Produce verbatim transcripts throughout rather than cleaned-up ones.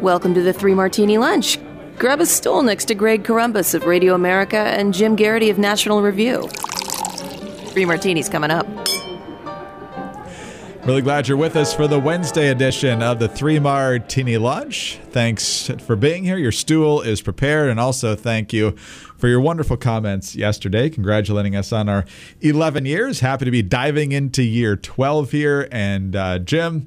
Welcome to the Three Martini Lunch. Grab a stool next to Greg Corumbus of Radio America and Jim Garrity of National Review. Three Martinis coming up. Really glad you're with us for the Wednesday edition of the Three Martini Lunch. Thanks for being here. Your stool is prepared. And also thank you for your wonderful comments yesterday, congratulating us on our eleven years. Happy to be diving into year twelve here. And uh, Jim,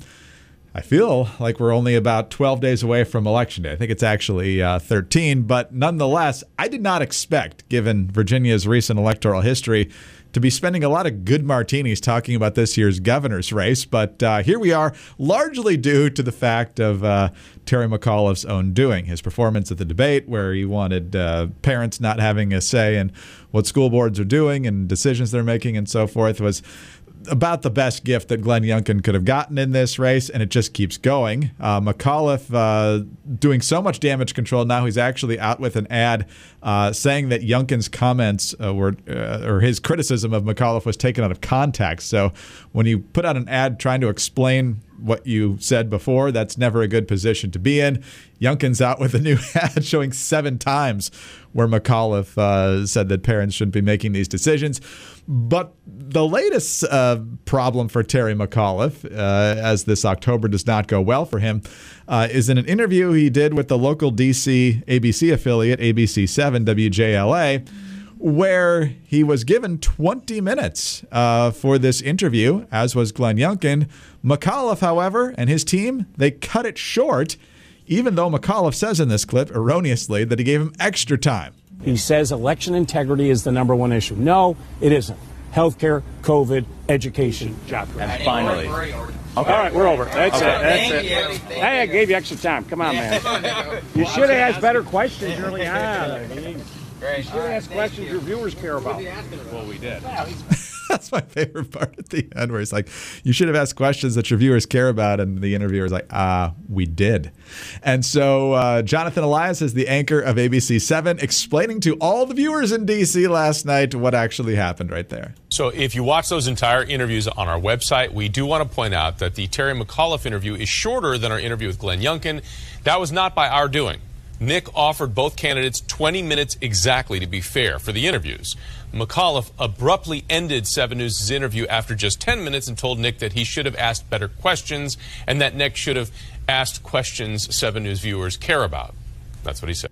I feel like we're only about twelve days away from Election Day. I think it's actually uh, thirteen. But nonetheless, I did not expect, given Virginia's recent electoral history, to be spending a lot of good martinis talking about this year's governor's race. But uh, here we are, largely due to the fact of uh, Terry McAuliffe's own doing. His performance at the debate, where he wanted uh, parents not having a say in what school boards are doing and decisions they're making and so forth, was about the best gift that Glenn Youngkin could have gotten in this race, and it just keeps going. Uh, McAuliffe uh, doing so much damage control now, he's actually out with an ad uh, saying that Youngkin's comments uh, were, uh, or his criticism of McAuliffe was taken out of context. So when you put out an ad trying to explain what you said before, that's never a good position to be in. Youngkin's out with a new ad showing seven times where McAuliffe uh, said that parents shouldn't be making these decisions. But the latest uh, problem for Terry McAuliffe, uh, as this October does not go well for him, uh, is in an interview he did with the local D C A B C affiliate, A B C seven W J L A, where he was given twenty minutes uh, for this interview, as was Glenn Youngkin. McAuliffe, however, and his team, they cut it short, even though McAuliffe says in this clip, erroneously, that he gave him extra time. He says election integrity is the number one issue. No, it isn't. Healthcare, COVID, education, job. And finally. Okay. All right, we're over. That's okay. it. That's it. Hey, I gave you extra time. Come on, man. You should have asked better questions early on. I mean, you should ask questions your viewers care about. Well, we did. That's my favorite part at the end, where he's like, you should have asked questions that your viewers care about. And the interviewer's like, ah, uh, we did. And so uh, Jonathan Elias is the anchor of A B C seven, explaining to all the viewers in D C last night what actually happened right there. So if you watch those entire interviews on our website, we do want to point out that the Terry McAuliffe interview is shorter than our interview with Glenn Youngkin. That was not by our doing. Nick offered both candidates twenty minutes exactly to be fair for the interviews. McAuliffe abruptly ended seven News' interview after just ten minutes and told Nick that he should have asked better questions and that Nick should have asked questions seven News viewers care about. That's what he said.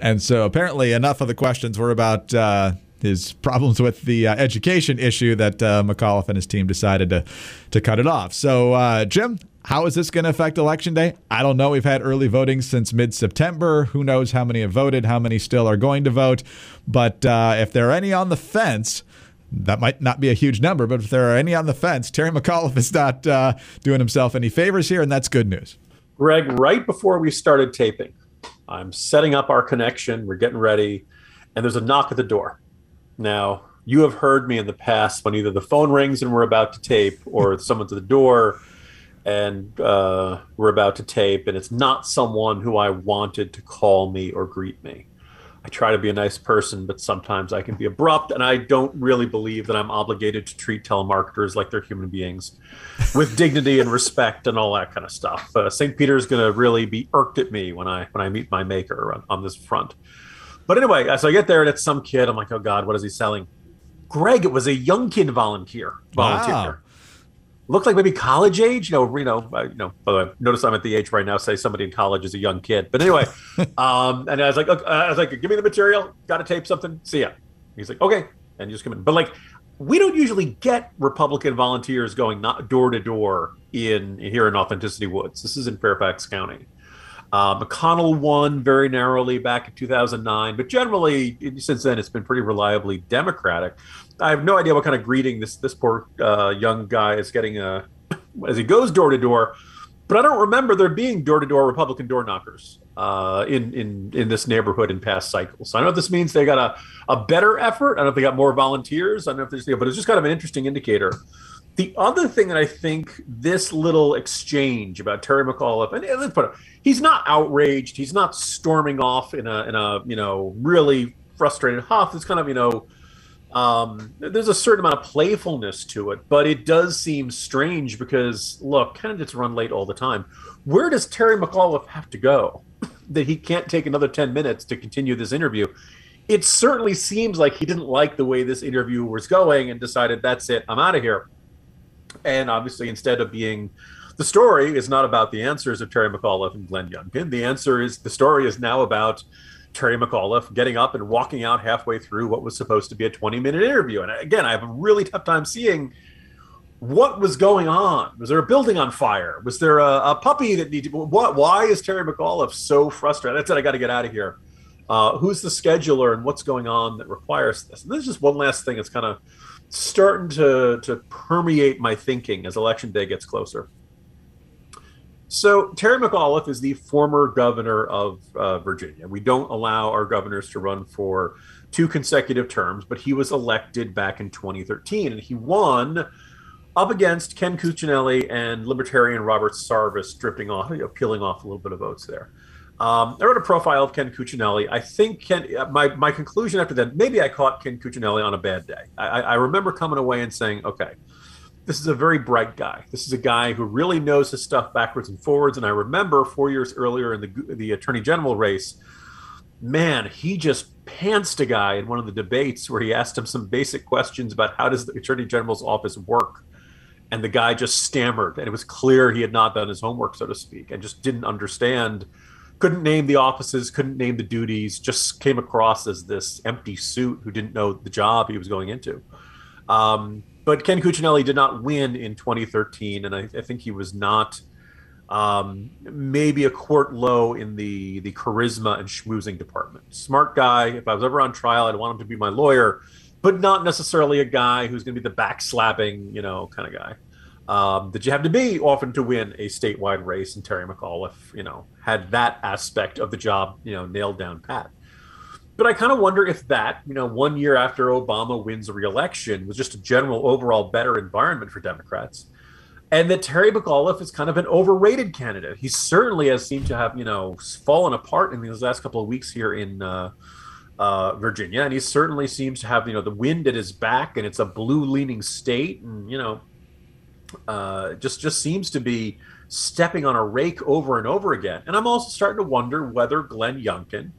And so apparently enough of the questions were about uh, his problems with the uh, education issue that uh, McAuliffe and his team decided to, to cut it off. So, uh, Jim, how is this going to affect Election Day? I don't know. We've had early voting since mid-September. Who knows how many have voted, how many still are going to vote. But uh, if there are any on the fence, that might not be a huge number, but if there are any on the fence, Terry McAuliffe is not uh, doing himself any favors here, and that's good news. Greg, right before we started taping, I'm setting up our connection. We're getting ready, and there's a knock at the door. Now, you have heard me in the past when either the phone rings and we're about to tape or someone's at the door and uh, we're about to tape, and it's not someone who I wanted to call me or greet me. I try to be a nice person, but sometimes I can be abrupt, and I don't really believe that I'm obligated to treat telemarketers like they're human beings with dignity and respect and all that kind of stuff. Uh, Saint Peter's going to really be irked at me when I when I meet my maker on, on this front. But anyway, so I get there, and it's some kid. I'm like, oh, God, what is he selling? Greg, it was a Youngkin volunteer. Volunteer. Wow. Looked like maybe college age, you know, you know, uh, you know, by the way, notice I'm at the age right now, say somebody in college is a young kid. But anyway, um, and I was like, okay, I was like, give me the material. Got to tape something. See ya. He's like, okay. And you just come in. But like, we don't usually get Republican volunteers going not door to door in here in Authenticity Woods. This is in Fairfax County. Uh, McConnell won very narrowly back in two thousand nine, but generally since then it's been pretty reliably Democratic. I have no idea what kind of greeting this this poor uh, young guy is getting uh, as he goes door to door. But I don't remember there being door to door Republican door knockers uh, in, in in this neighborhood in past cycles. So I don't know if this means they got a, a better effort. I don't know if they got more volunteers. I don't know if there's, but it's just kind of an interesting indicator. The other thing that I think this little exchange about Terry McAuliffe, and let's put it, he's not outraged. He's not storming off in a in a you know really frustrated huff. It's kind of you know. Um, there's a certain amount of playfulness to it, but it does seem strange because, look, candidates run late all the time. Where does Terry McAuliffe have to go that he can't take another ten minutes to continue this interview? It certainly seems like he didn't like the way this interview was going and decided, that's it, I'm out of here. And obviously, instead of being, the story is not about the answers of Terry McAuliffe and Glenn Youngkin. The answer is, the story is now about Terry McAuliffe getting up and walking out halfway through what was supposed to be a twenty-minute interview. And again, I have a really tough time seeing what was going on. Was there a building on fire? Was there a, a puppy that needed? What? Why is Terry McAuliffe so frustrated? I said, I got to get out of here. Uh, who's the scheduler and what's going on that requires this? And this is just one last thing that's kind of starting to, to permeate my thinking as Election Day gets closer. So Terry McAuliffe is the former governor of uh, Virginia. We don't allow our governors to run for two consecutive terms, but he was elected back in twenty thirteen, and he won up against Ken Cuccinelli and Libertarian Robert Sarvis, drifting off, you know, peeling off a little bit of votes there. Um, I wrote a profile of Ken Cuccinelli. I think Ken, my my conclusion after that, maybe I caught Ken Cuccinelli on a bad day. I, I remember coming away and saying, okay, this is a very bright guy. This is a guy who really knows his stuff backwards and forwards. And I remember four years earlier in the the attorney general race, man, he just pantsed a guy in one of the debates where he asked him some basic questions about how does the attorney general's office work? And the guy just stammered. And it was clear he had not done his homework, so to speak, and just didn't understand, couldn't name the offices, couldn't name the duties, just came across as this empty suit who didn't know the job he was going into. Um, But Ken Cuccinelli did not win in twenty thirteen, and I, I think he was not um, maybe a quart low in the, the charisma and schmoozing department. Smart guy. If I was ever on trial, I'd want him to be my lawyer, but not necessarily a guy who's going to be the backslapping, you know, kind of guy um, that you have to be often to win a statewide race. And Terry McAuliffe, you know, had that aspect of the job, you know, nailed down pat. But I kind of wonder if that, you know, one year after Obama wins re-election was just a general overall better environment for Democrats, and that Terry McAuliffe is kind of an overrated candidate. He certainly has seemed to have, you know, fallen apart in these last couple of weeks here in uh, uh, Virginia, and he certainly seems to have, you know, the wind at his back, and it's a blue-leaning state, and, you know, uh, just just seems to be stepping on a rake over and over again. And I'm also starting to wonder whether Glenn Youngkin,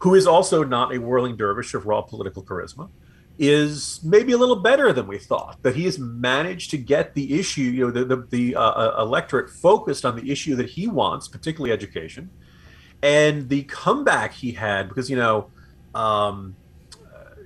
who is also not a whirling dervish of raw political charisma, is maybe a little better than we thought, that he has managed to get the issue, you know, the, the, the uh, electorate focused on the issue that he wants, particularly education, and the comeback he had, because, you know, um,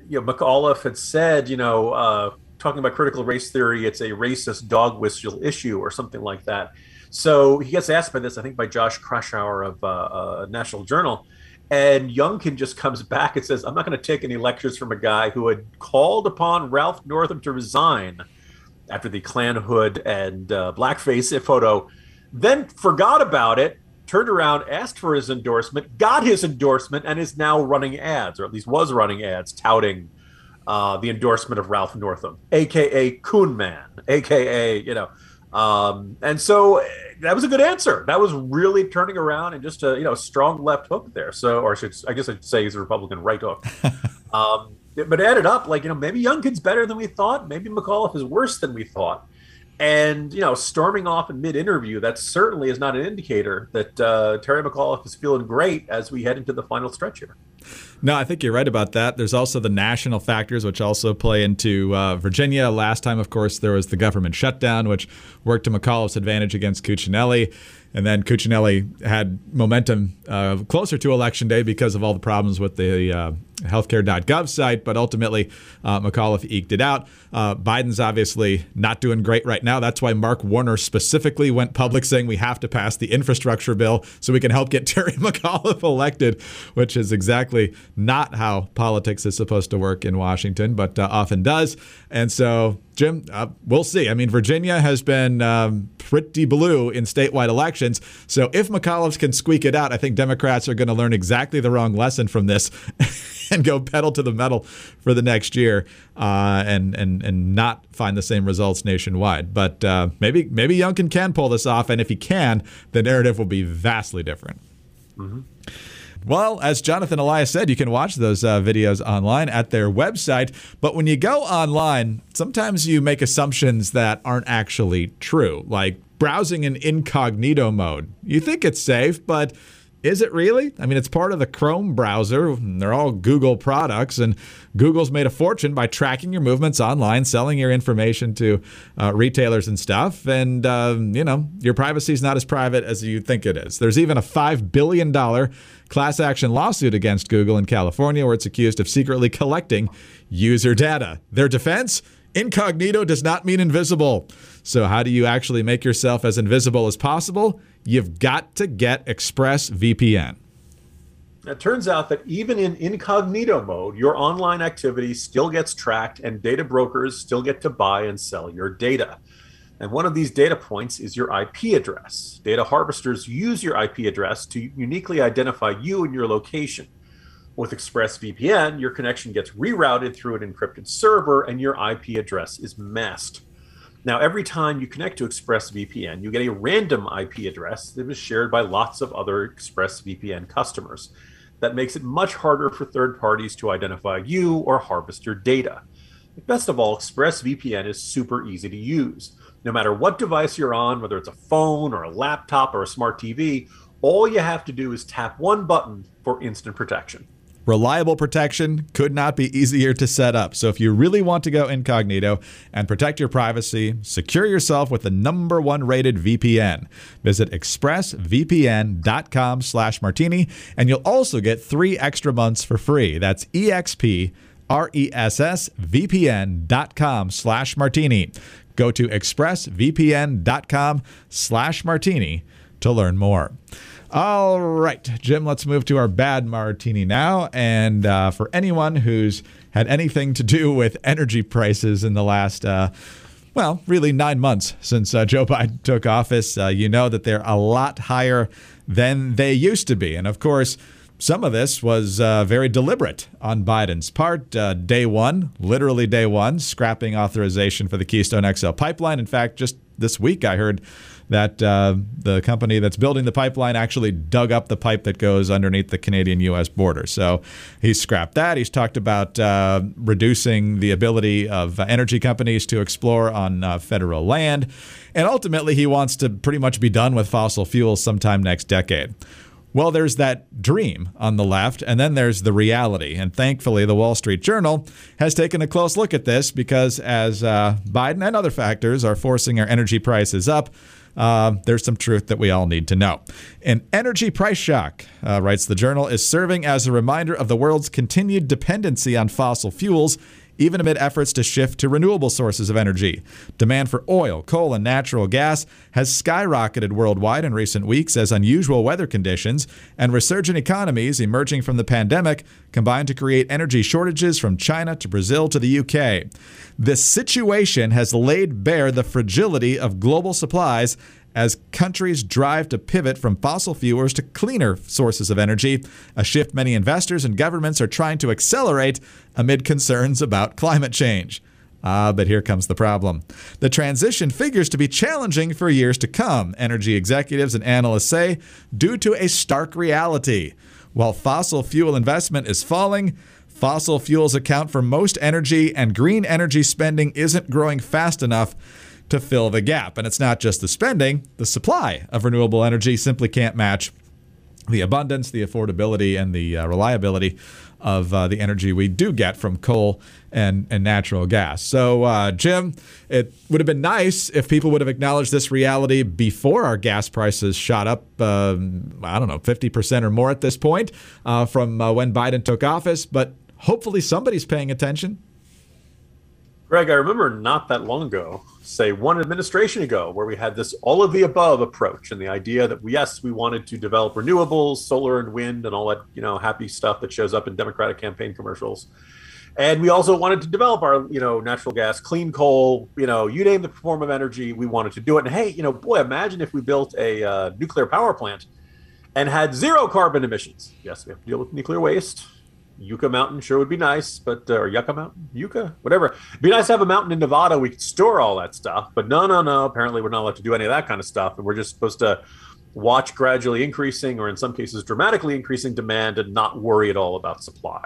you know, McAuliffe had said, you know, uh, talking about critical race theory, it's a racist dog whistle issue or something like that. So he gets asked by this, I think by Josh Krashauer of uh, uh, National Journal, and Youngkin just comes back and says, I'm not going to take any lectures from a guy who had called upon Ralph Northam to resign after the Klan hood and uh, blackface photo, then forgot about it, turned around, asked for his endorsement, got his endorsement, and is now running ads, or at least was running ads, touting uh, the endorsement of Ralph Northam, a k a. Coon Man, a k a, you know. Um, and so that was a good answer. That was really turning around and just a, you know, strong left hook there. So, or I, should, I guess I'd say he's a Republican right hook. um, but added up, like, you know, maybe Youngkin's better than we thought. Maybe McAuliffe is worse than we thought. And, you know, storming off in mid-interview, that certainly is not an indicator that uh, Terry McAuliffe is feeling great as we head into the final stretch here. No, I think you're right about that. There's also the national factors, which also play into uh, Virginia. Last time, of course, there was the government shutdown, which worked to McAuliffe's advantage against Cuccinelli. And then Cuccinelli had momentum uh, closer to Election Day because of all the problems with the uh, healthcare dot gov site. But ultimately, uh, McAuliffe eked it out. Uh, Biden's obviously not doing great right now. That's why Mark Warner specifically went public saying we have to pass the infrastructure bill so we can help get Terry McAuliffe elected, which is exactly exactly not how politics is supposed to work in Washington, but uh, often does. And so, Jim, uh, we'll see. I mean, Virginia has been um, pretty blue in statewide elections. So if McAuliffe can squeak it out, I think Democrats are going to learn exactly the wrong lesson from this and go pedal to the metal for the next year uh, and, and and not find the same results nationwide. But uh, maybe maybe Youngkin can pull this off. And if he can, the narrative will be vastly different. Mm-hmm. Well, as Jonathan Elias said, you can watch those uh, videos online at their website. But when you go online, sometimes you make assumptions that aren't actually true, like browsing in incognito mode. You think it's safe, but is it really? I mean, it's part of the Chrome browser. They're all Google products, and Google's made a fortune by tracking your movements online, selling your information to uh, retailers and stuff. And, um, you know, your privacy is not as private as you think it is. There's even a five billion dollars class action lawsuit against Google in California where it's accused of secretly collecting user data. Their defense? Incognito does not mean invisible. So how do you actually make yourself as invisible as possible? You've got to get ExpressVPN. It turns out that even in incognito mode, your online activity still gets tracked and data brokers still get to buy and sell your data. And one of these data points is your I P address. Data harvesters use your I P address to uniquely identify you and your location. With ExpressVPN, your connection gets rerouted through an encrypted server and your I P address is masked. Now, every time you connect to ExpressVPN, you get a random I P address that is shared by lots of other ExpressVPN customers. That makes it much harder for third parties to identify you or harvest your data. Best of all, ExpressVPN is super easy to use. No matter what device you're on, whether it's a phone or a laptop or a smart T V, all you have to do is tap one button for instant protection. Reliable protection could not be easier to set up. So if you really want to go incognito and protect your privacy, secure yourself with the number one rated V P N. Visit expressvpn.com slash martini, and you'll also get three extra months for free. That's E X P R E S S V P N dot com slash martini. Go to expressvpn.com slash martini to learn more. All right, Jim, let's move to our bad martini now. And uh, for anyone who's had anything to do with energy prices in the last, uh, well, really nine months since uh, Joe Biden took office, uh, you know that they're a lot higher than they used to be. And, of course, some of this was uh, very deliberate on Biden's part. Uh, day one, literally day one, scrapping authorization for the Keystone X L pipeline. In fact, just this week I heard that uh, the company that's building the pipeline actually dug up the pipe that goes underneath the Canadian U S border. So he's scrapped that. He's talked about uh, reducing the ability of energy companies to explore on uh, federal land. And ultimately, he wants to pretty much be done with fossil fuels sometime next decade. Well, there's that dream on the left, and then there's the reality. And thankfully, the Wall Street Journal has taken a close look at this because as uh, Biden and other factors are forcing our energy prices up, Uh, there's some truth that we all need to know. An energy price shock, uh, writes the Journal, is serving as a reminder of the world's continued dependency on fossil fuels, even amid efforts to shift to renewable sources of energy. Demand for oil, coal, and natural gas has skyrocketed worldwide in recent weeks as unusual weather conditions and resurgent economies emerging from the pandemic combined to create energy shortages from China to Brazil to the U K. This situation has laid bare the fragility of global supplies as countries drive to pivot from fossil fuels to cleaner sources of energy, a shift many investors and governments are trying to accelerate amid concerns about climate change. Ah, but here comes the problem. The transition figures to be challenging for years to come, energy executives and analysts say, due to a stark reality. While fossil fuel investment is falling, fossil fuels account for most energy, and green energy spending isn't growing fast enough to fill the gap. And it's not just the spending. The supply of renewable energy simply can't match the abundance, the affordability, and the uh, reliability of uh, the energy we do get from coal and, and natural gas. So, uh, Jim, it would have been nice if people would have acknowledged this reality before our gas prices shot up, um, I don't know, fifty percent or more at this point uh, from uh, when Biden took office. But hopefully somebody's paying attention. Greg, I remember not that long ago, say one administration ago, where we had this all of the above approach and the idea that, yes, we wanted to develop renewables, solar and wind and all that, you know, happy stuff that shows up in Democratic campaign commercials. And we also wanted to develop our, you know, natural gas, clean coal, you know, you name the form of energy, we wanted to do it. And hey, you know, boy, imagine if we built a uh, nuclear power plant and had zero carbon emissions. Yes, we have to deal with nuclear waste. Yucca Mountain sure would be nice, but, uh, or Yucca Mountain, Yucca, whatever. It'd be nice to have a mountain in Nevada. We could store all that stuff, but no, no, no. Apparently we're not allowed to do any of that kind of stuff. And we're just supposed to watch gradually increasing, or in some cases, dramatically increasing demand and not worry at all about supply.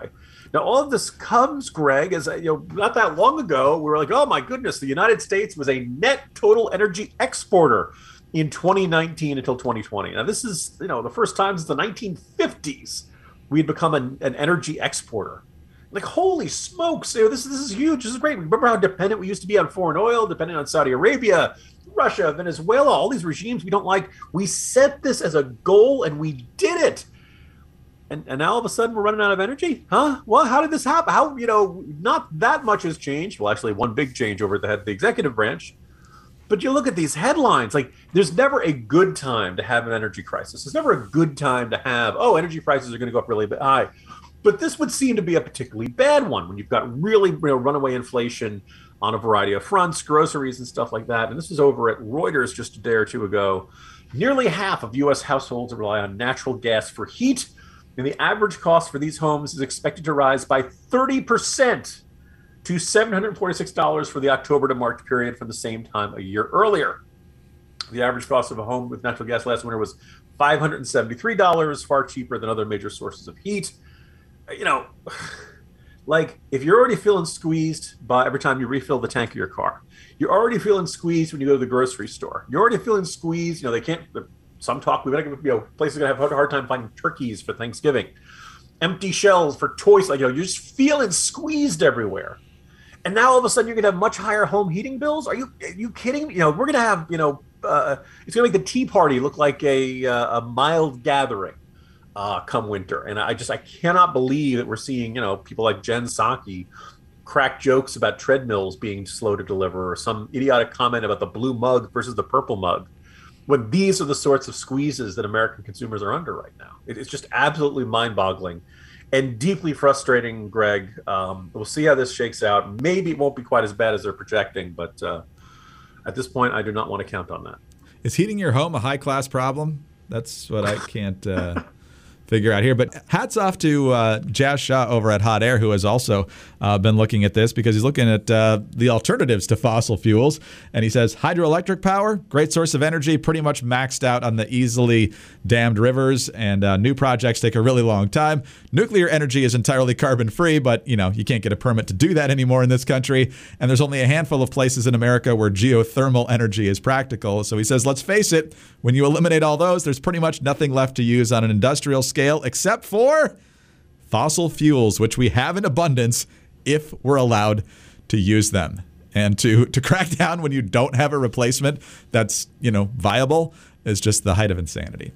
Now, all of this comes, Greg, as you know, not that long ago, we were like, oh my goodness, the United States was a net total energy exporter in twenty nineteen until twenty twenty. Now, this is, you know, the first time since the nineteen fifties we had become an, an energy exporter. Like, holy smokes, you know, this, this is huge. This is great. Remember how dependent we used to be on foreign oil, dependent on Saudi Arabia, Russia, Venezuela, all these regimes we don't like. We set this as a goal and we did it. And, and now all of a sudden we're running out of energy? Huh? Well, how did this happen? How, you know, not that much has changed. Well, actually, one big change over the head of the executive branch. But you look at these headlines, like there's never a good time to have an energy crisis. There's never a good time to have, oh, energy prices are going to go up really high. But this would seem to be a particularly bad one when you've got really, you know, runaway inflation on a variety of fronts, groceries and stuff like that. And this was over at Reuters just a day or two ago. Nearly half of U S households rely on natural gas for heat, and the average cost for these homes is expected to rise by thirty percent to seven hundred forty-six dollars for the October to March period from the same time a year earlier. The average cost of a home with natural gas last winter was five hundred seventy-three dollars, far cheaper than other major sources of heat. You know, like if you're already feeling squeezed by every time you refill the tank of your car, you're already feeling squeezed when you go to the grocery store. You're already feeling squeezed. You know, they can't, some talk, we've got, you know, places are going to have a hard time finding turkeys for Thanksgiving, empty shells for toys. Like, you know, you're just feeling squeezed everywhere. And now all of a sudden you're going to have much higher home heating bills? Are you are you kidding me? You know, we're going to have, you know, uh, it's going to make the Tea Party look like a, uh, a mild gathering uh, come winter. And I just, I cannot believe that we're seeing, you know, people like Jen Psaki crack jokes about treadmills being slow to deliver or some idiotic comment about the blue mug versus the purple mug, when these are the sorts of squeezes that American consumers are under right now. It, it's just absolutely mind-boggling. And deeply frustrating, Greg. Um, we'll see how this shakes out. Maybe it won't be quite as bad as they're projecting, but uh, at this point, I do not want to count on that. Is heating your home a high-class problem? That's what I can't uh, figure out here. But hats off to uh, Jazz Shah over at Hot Air, who has also uh, been looking at this because he's looking at uh, the alternatives to fossil fuels. And he says, hydroelectric power, great source of energy, pretty much maxed out on the easily dammed rivers, and uh, new projects take a really long time. Nuclear energy is entirely carbon-free, but, you know, you can't get a permit to do that anymore in this country. And there's only a handful of places in America where geothermal energy is practical. So he says, let's face it, when you eliminate all those, there's pretty much nothing left to use on an industrial scale, except for fossil fuels, which we have in abundance if we're allowed to use them. And to, to crack down when you don't have a replacement that's, you know, viable is just the height of insanity.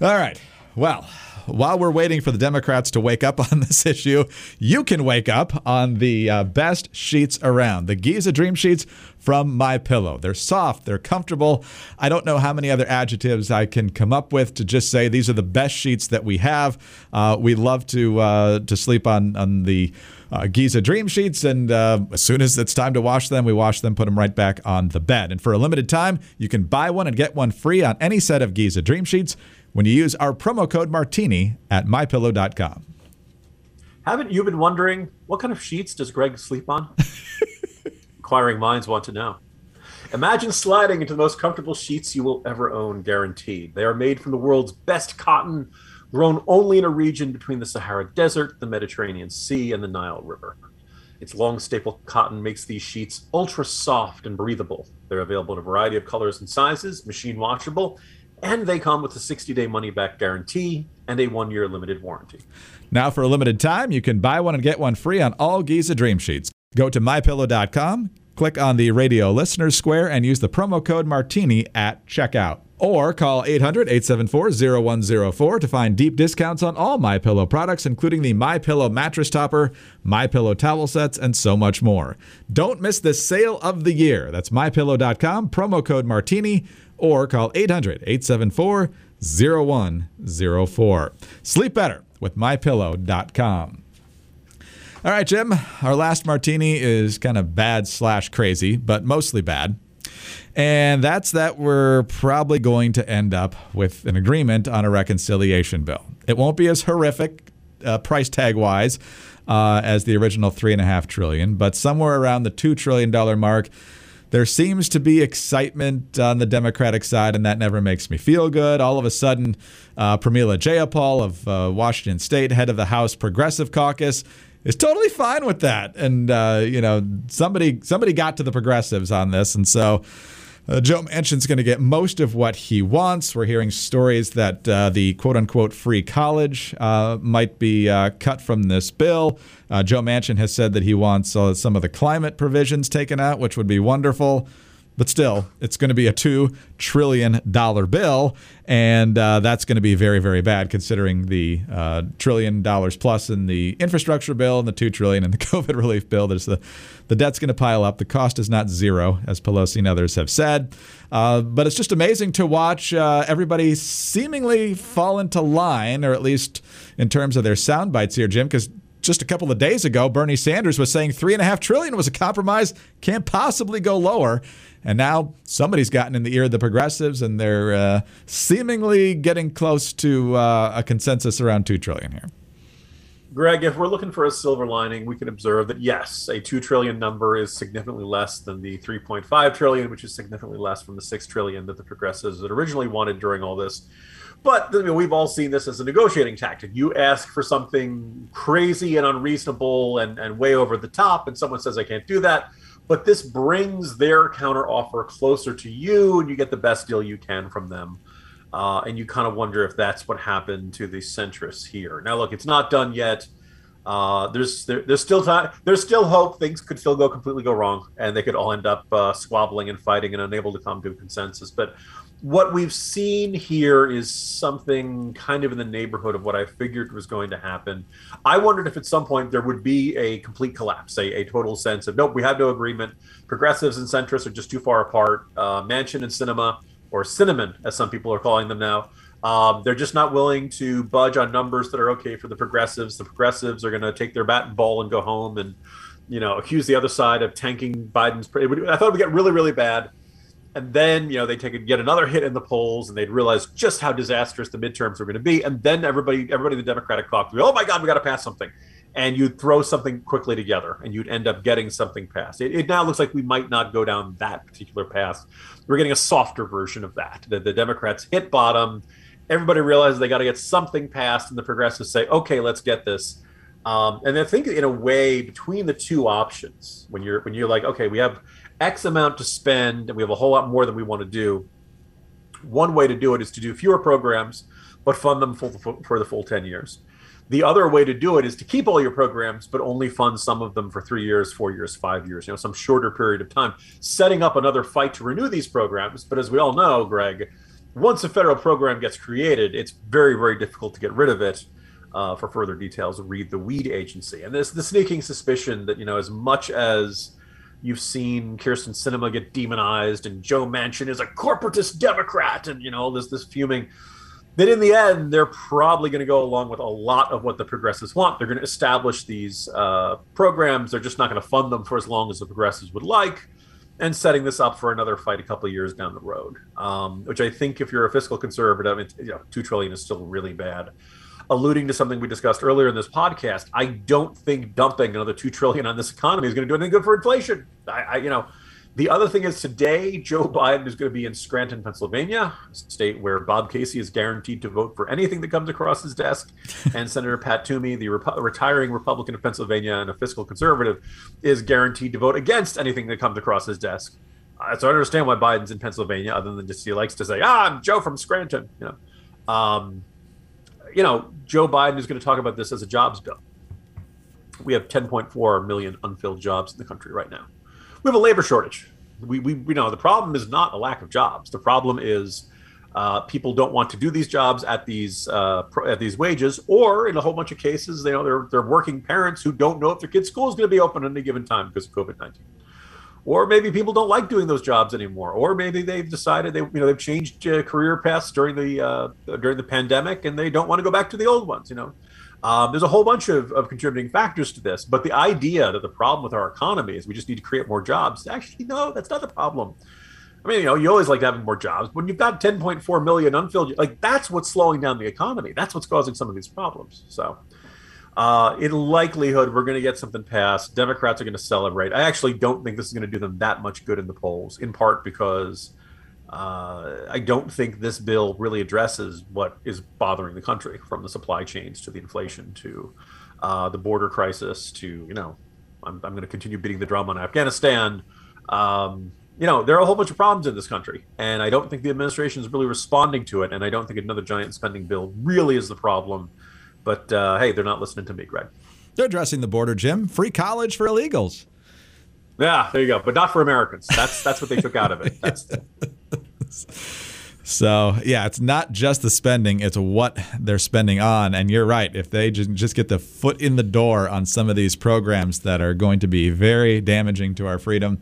All right. Well, while we're waiting for the Democrats to wake up on this issue, you can wake up on the uh, best sheets around, the Giza Dream Sheets from My Pillow. They're soft, they're comfortable. I don't know how many other adjectives I can come up with to just say these are the best sheets that we have. Uh, we love to uh, to sleep on on the uh, Giza Dream Sheets, and uh, as soon as it's time to wash them, we wash them, put them right back on the bed. And for a limited time, you can buy one and get one free on any set of Giza Dream Sheets when you use our promo code Martini at my pillow dot com. Haven't you been wondering what kind of sheets does Greg sleep on? Inquiring minds want to know. Imagine sliding into the most comfortable sheets you will ever own, guaranteed. They are made from the world's best cotton, grown only in a region between the Sahara Desert, the Mediterranean Sea, and the Nile River. Its long stapled cotton makes these sheets ultra soft and breathable. They're available in a variety of colors and sizes, machine washable, and they come with a sixty-day money-back guarantee and a one-year limited warranty. Now, for a limited time, you can buy one and get one free on all Giza Dream Sheets. Go to my pillow dot com, click on the radio listeners square, and use the promo code Martini at checkout. Or call eight hundred, eight seven four, zero one zero four to find deep discounts on all My Pillow products, including the My Pillow mattress topper, My Pillow towel sets, and so much more. Don't miss this sale of the year. That's my pillow dot com, promo code Martini, or call eight hundred, eight seven four, zero one zero four. Sleep better with my pillow dot com. All right, Jim, our last martini is kind of bad slash crazy, but mostly bad. And that's that we're probably going to end up with an agreement on a reconciliation bill. It won't be as horrific uh, price tag-wise uh, as the original three point five trillion dollars, but somewhere around the two trillion dollars mark, there seems to be excitement on the Democratic side, and that never makes me feel good. All of a sudden, uh, Pramila Jayapal of uh, Washington State, head of the House Progressive Caucus, is totally fine with that. And, uh, you know, somebody somebody got to the progressives on this, and so Uh, Joe Manchin's going to get most of what he wants. We're hearing stories that uh, the quote-unquote free college uh, might be uh, cut from this bill. Uh, Joe Manchin has said that he wants uh, some of the climate provisions taken out, which would be wonderful. But still, it's going to be a two trillion dollars bill, and uh, that's going to be very, very bad considering the uh, trillion dollars plus in the infrastructure bill and the two trillion dollars in the COVID relief bill. There's the, the debt's going to pile up. The cost is not zero, as Pelosi and others have said. Uh, but it's just amazing to watch uh, everybody seemingly fall into line, or at least in terms of their sound bites here, Jim, because just a couple of days ago, Bernie Sanders was saying three point five trillion dollars was a compromise, can't possibly go lower. And now somebody's gotten in the ear of the progressives, and they're uh, seemingly getting close to uh, a consensus around two trillion dollars here. Greg, if we're looking for a silver lining, we can observe that, yes, a two trillion dollars number is significantly less than the three point five trillion dollars, which is significantly less from the six trillion dollars that the progressives had originally wanted during all this. But I mean, we've all seen this as a negotiating tactic. You ask for something crazy and unreasonable and, and way over the top, and someone says, I can't do that. But this brings their counteroffer closer to you, and you get the best deal you can from them. Uh, and you kind of wonder if that's what happened to the centrists here. Now, look, it's not done yet. Uh, there's there, there's still time. There's still hope. Things could still go completely go wrong, and they could all end up uh, squabbling and fighting and unable to come to a consensus. But what we've seen here is something kind of in the neighborhood of what I figured was going to happen. I wondered if at some point there would be a complete collapse, a, a total sense of, nope, we have no agreement. Progressives and centrists are just too far apart. Uh, Manchin and Sinema, or Cinnamon, as some people are calling them now, Um, they're just not willing to budge on numbers that are okay for the progressives. The progressives are going to take their bat and ball and go home and, you know, accuse the other side of tanking Biden's. It would, I thought it would get really, really bad. And then, you know, they take a, get another hit in the polls and they'd realize just how disastrous the midterms were going to be. And then everybody, everybody in the Democratic caucus would be, oh, my God, we got to pass something. And you'd throw something quickly together and you'd end up getting something passed. It, it now looks like we might not go down that particular path. We're getting a softer version of that. The, the Democrats hit bottom. Everybody realizes they got to get something passed, and the progressives say, okay, let's get this. Um, and I think in a way between the two options, when you're when you're like, okay, we have X amount to spend and we have a whole lot more than we want to do. One way to do it is to do fewer programs, but fund them full, full, for the full ten years. The other way to do it is to keep all your programs, but only fund some of them for three years, four years, five years, you know, some shorter period of time, setting up another fight to renew these programs. But as we all know, Greg, once a federal program gets created, it's very, very difficult to get rid of it. Uh, for further details, read the Weed Agency. And there's the sneaking suspicion that, you know, as much as you've seen Kyrsten Sinema get demonized and Joe Manchin is a corporatist Democrat and, you know, there's this fuming, that in the end, they're probably going to go along with a lot of what the progressives want. They're going to establish these uh, programs. They're just not going to fund them for as long as the progressives would like, and setting this up for another fight a couple of years down the road, um, which I think if you're a fiscal conservative, I mean, you know, two trillion dollars is still really bad. Alluding to something we discussed earlier in this podcast, I don't think dumping another two trillion dollars on this economy is going to do anything good for inflation. I, I, you know, the other thing is today, Joe Biden is going to be in Scranton, Pennsylvania, a state where Bob Casey is guaranteed to vote for anything that comes across his desk. And Senator Pat Toomey, the rep- retiring Republican of Pennsylvania and a fiscal conservative, is guaranteed to vote against anything that comes across his desk. Uh, so I understand why Biden's in Pennsylvania, other than just he likes to say, ah, I'm Joe from Scranton. You know, um, you know, Joe Biden is going to talk about this as a jobs bill. We have ten point four million unfilled jobs in the country right now. We have a labor shortage. We, we, you know, the problem is not a lack of jobs. The problem is Uh, people don't want to do these jobs at these uh, pro- at these wages, or in a whole bunch of cases, they know they're they're working parents who don't know if their kid's school is going to be open at any given time because of COVID nineteen. Or maybe people don't like doing those jobs anymore, or maybe they've decided they you know they've changed uh, career paths during the uh, during the pandemic and they don't want to go back to the old ones. You know, um, there's a whole bunch of, of contributing factors to this. But the idea that the problem with our economy is we just need to create more jobs, actually no, that's not the problem. I mean, you know, you always like having more jobs. But when you've got ten point four million unfilled, like that's what's slowing down the economy. That's what's causing some of these problems. So uh, in likelihood, we're going to get something passed. Democrats are going to celebrate. I actually don't think this is going to do them that much good in the polls, in part because uh, I don't think this bill really addresses what is bothering the country, from the supply chains to the inflation to uh, the border crisis to, you know, I'm, I'm going to continue beating the drum on Afghanistan. Um You know, there are a whole bunch of problems in this country, and I don't think the administration is really responding to it, and I don't think another giant spending bill really is the problem. But, uh, hey, they're not listening to me, Greg. They're addressing the border, Jim. Free college for illegals. Yeah, there you go. But not for Americans. That's that's what they took out of it. That's So, yeah, it's not just the spending. It's what they're spending on. And you're right. If they just get the foot in the door on some of these programs that are going to be very damaging to our freedom,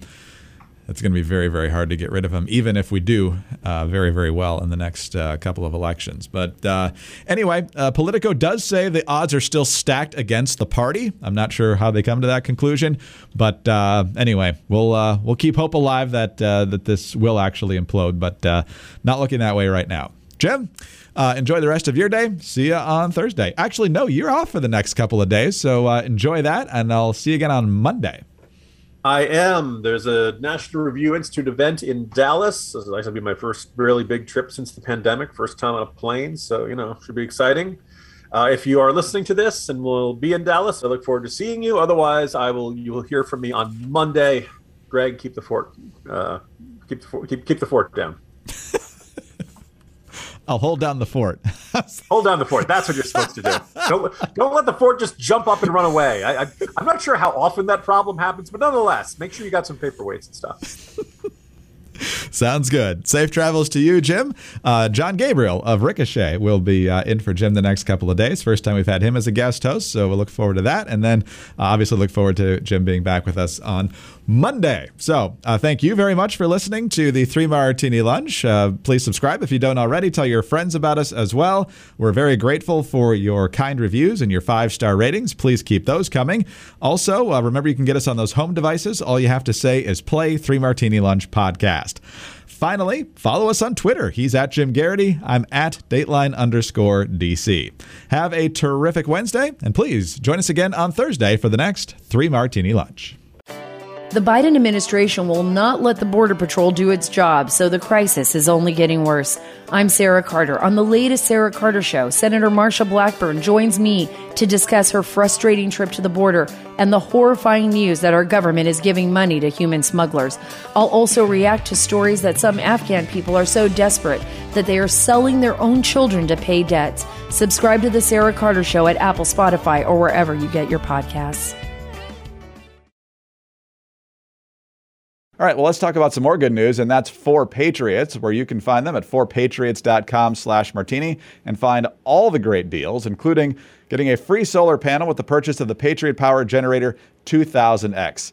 it's going to be very, very hard to get rid of them, even if we do uh, very, very well in the next uh, couple of elections. But uh, anyway, uh, Politico does say the odds are still stacked against the party. I'm not sure how they come to that conclusion. But uh, anyway, we'll uh, we'll keep hope alive that uh, that this will actually implode, but uh, not looking that way right now. Jim, uh, enjoy the rest of your day. See you on Thursday. Actually, no, you're off for the next couple of days. So uh, enjoy that, and I'll see you again on Monday. I am. There's a National Review Institute event in Dallas. This is actually my first really big trip since the pandemic, first time on a plane. So, you know, should be exciting. Uh, if you are listening to this and will be in Dallas, I look forward to seeing you. Otherwise, I will. You will hear from me on Monday. Greg, keep the fort. Uh, keep the fort. Keep, keep the fort down. I'll hold down the fort. Hold down the fort. That's what you're supposed to do. Don't, don't let the fort just jump up and run away. I, I, I'm not sure how often that problem happens, but nonetheless, make sure you got some paperweights and stuff. Sounds good. Safe travels to you, Jim. Uh, John Gabriel of Ricochet will be uh, in for Jim the next couple of days. First time we've had him as a guest host, so we'll look forward to that. And then uh, obviously look forward to Jim being back with us on Monday. So uh, thank you very much for listening to the Three Martini Lunch. Uh, please subscribe if you don't already. Tell your friends about us as well. We're very grateful for your kind reviews and your five-star ratings. Please keep those coming. Also, uh, remember you can get us on those home devices. All you have to say is play Three Martini Lunch podcast. Finally, follow us on Twitter. He's at Jim Garrity. I'm at Dateline underscore D C. Have a terrific Wednesday, and please join us again on Thursday for the next Three Martini Lunch. The Biden administration will not let the Border Patrol do its job, so the crisis is only getting worse. I'm Sarah Carter. On the latest Sarah Carter Show, Senator Marsha Blackburn joins me to discuss her frustrating trip to the border and the horrifying news that our government is giving money to human smugglers. I'll also react to stories that some Afghan people are so desperate that they are selling their own children to pay debts. Subscribe to The Sarah Carter Show at Apple, Spotify, or wherever you get your podcasts. All right, well, let's talk about some more good news, and that's For Patriots, where you can find them at forpatriots.com slash martini and find all the great deals, including getting a free solar panel with the purchase of the Patriot Power Generator two thousand X.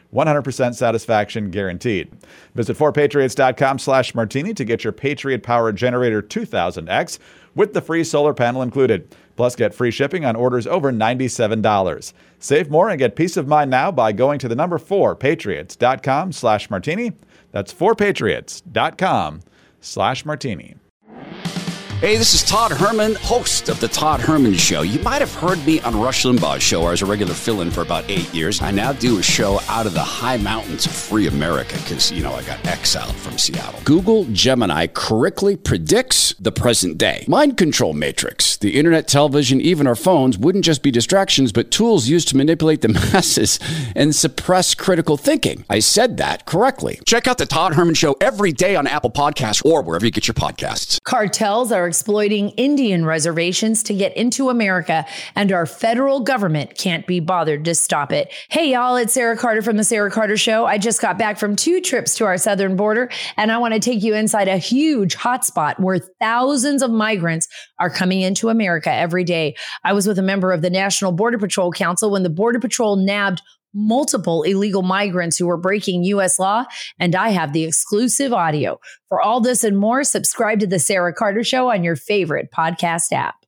one hundred percent satisfaction guaranteed. Visit forpatriots.com slash martini to get your Patriot Power Generator two thousand X with the free solar panel included. Plus, get free shipping on orders over ninety-seven dollars. Save more and get peace of mind now by going to the number four patriots.com slash martini. That's forpatriots.com slash martini. Hey, this is Todd Herman, host of The Todd Herman Show. You might have heard me on Rush Limbaugh's show, where I was a regular fill-in for about eight years. I now do a show out of the high mountains of free America because, you know, I got exiled from Seattle. Google Gemini correctly predicts the present day. Mind control matrix. The internet, television, even our phones wouldn't just be distractions, but tools used to manipulate the masses and suppress critical thinking. I said that correctly. Check out The Todd Herman Show every day on Apple Podcasts or wherever you get your podcasts. Cartels are exploiting Indian reservations to get into America, and our federal government can't be bothered to stop it. Hey, y'all, it's Sarah Carter from The Sarah Carter Show. I just got back from two trips to our southern border, and I want to take you inside a huge hotspot where thousands of migrants are coming into America every day. I was with a member of the National Border Patrol Council when the Border Patrol nabbed multiple illegal migrants who were breaking U S law, and I have the exclusive audio. For all this and more, subscribe to The Sarah Carter Show on your favorite podcast app.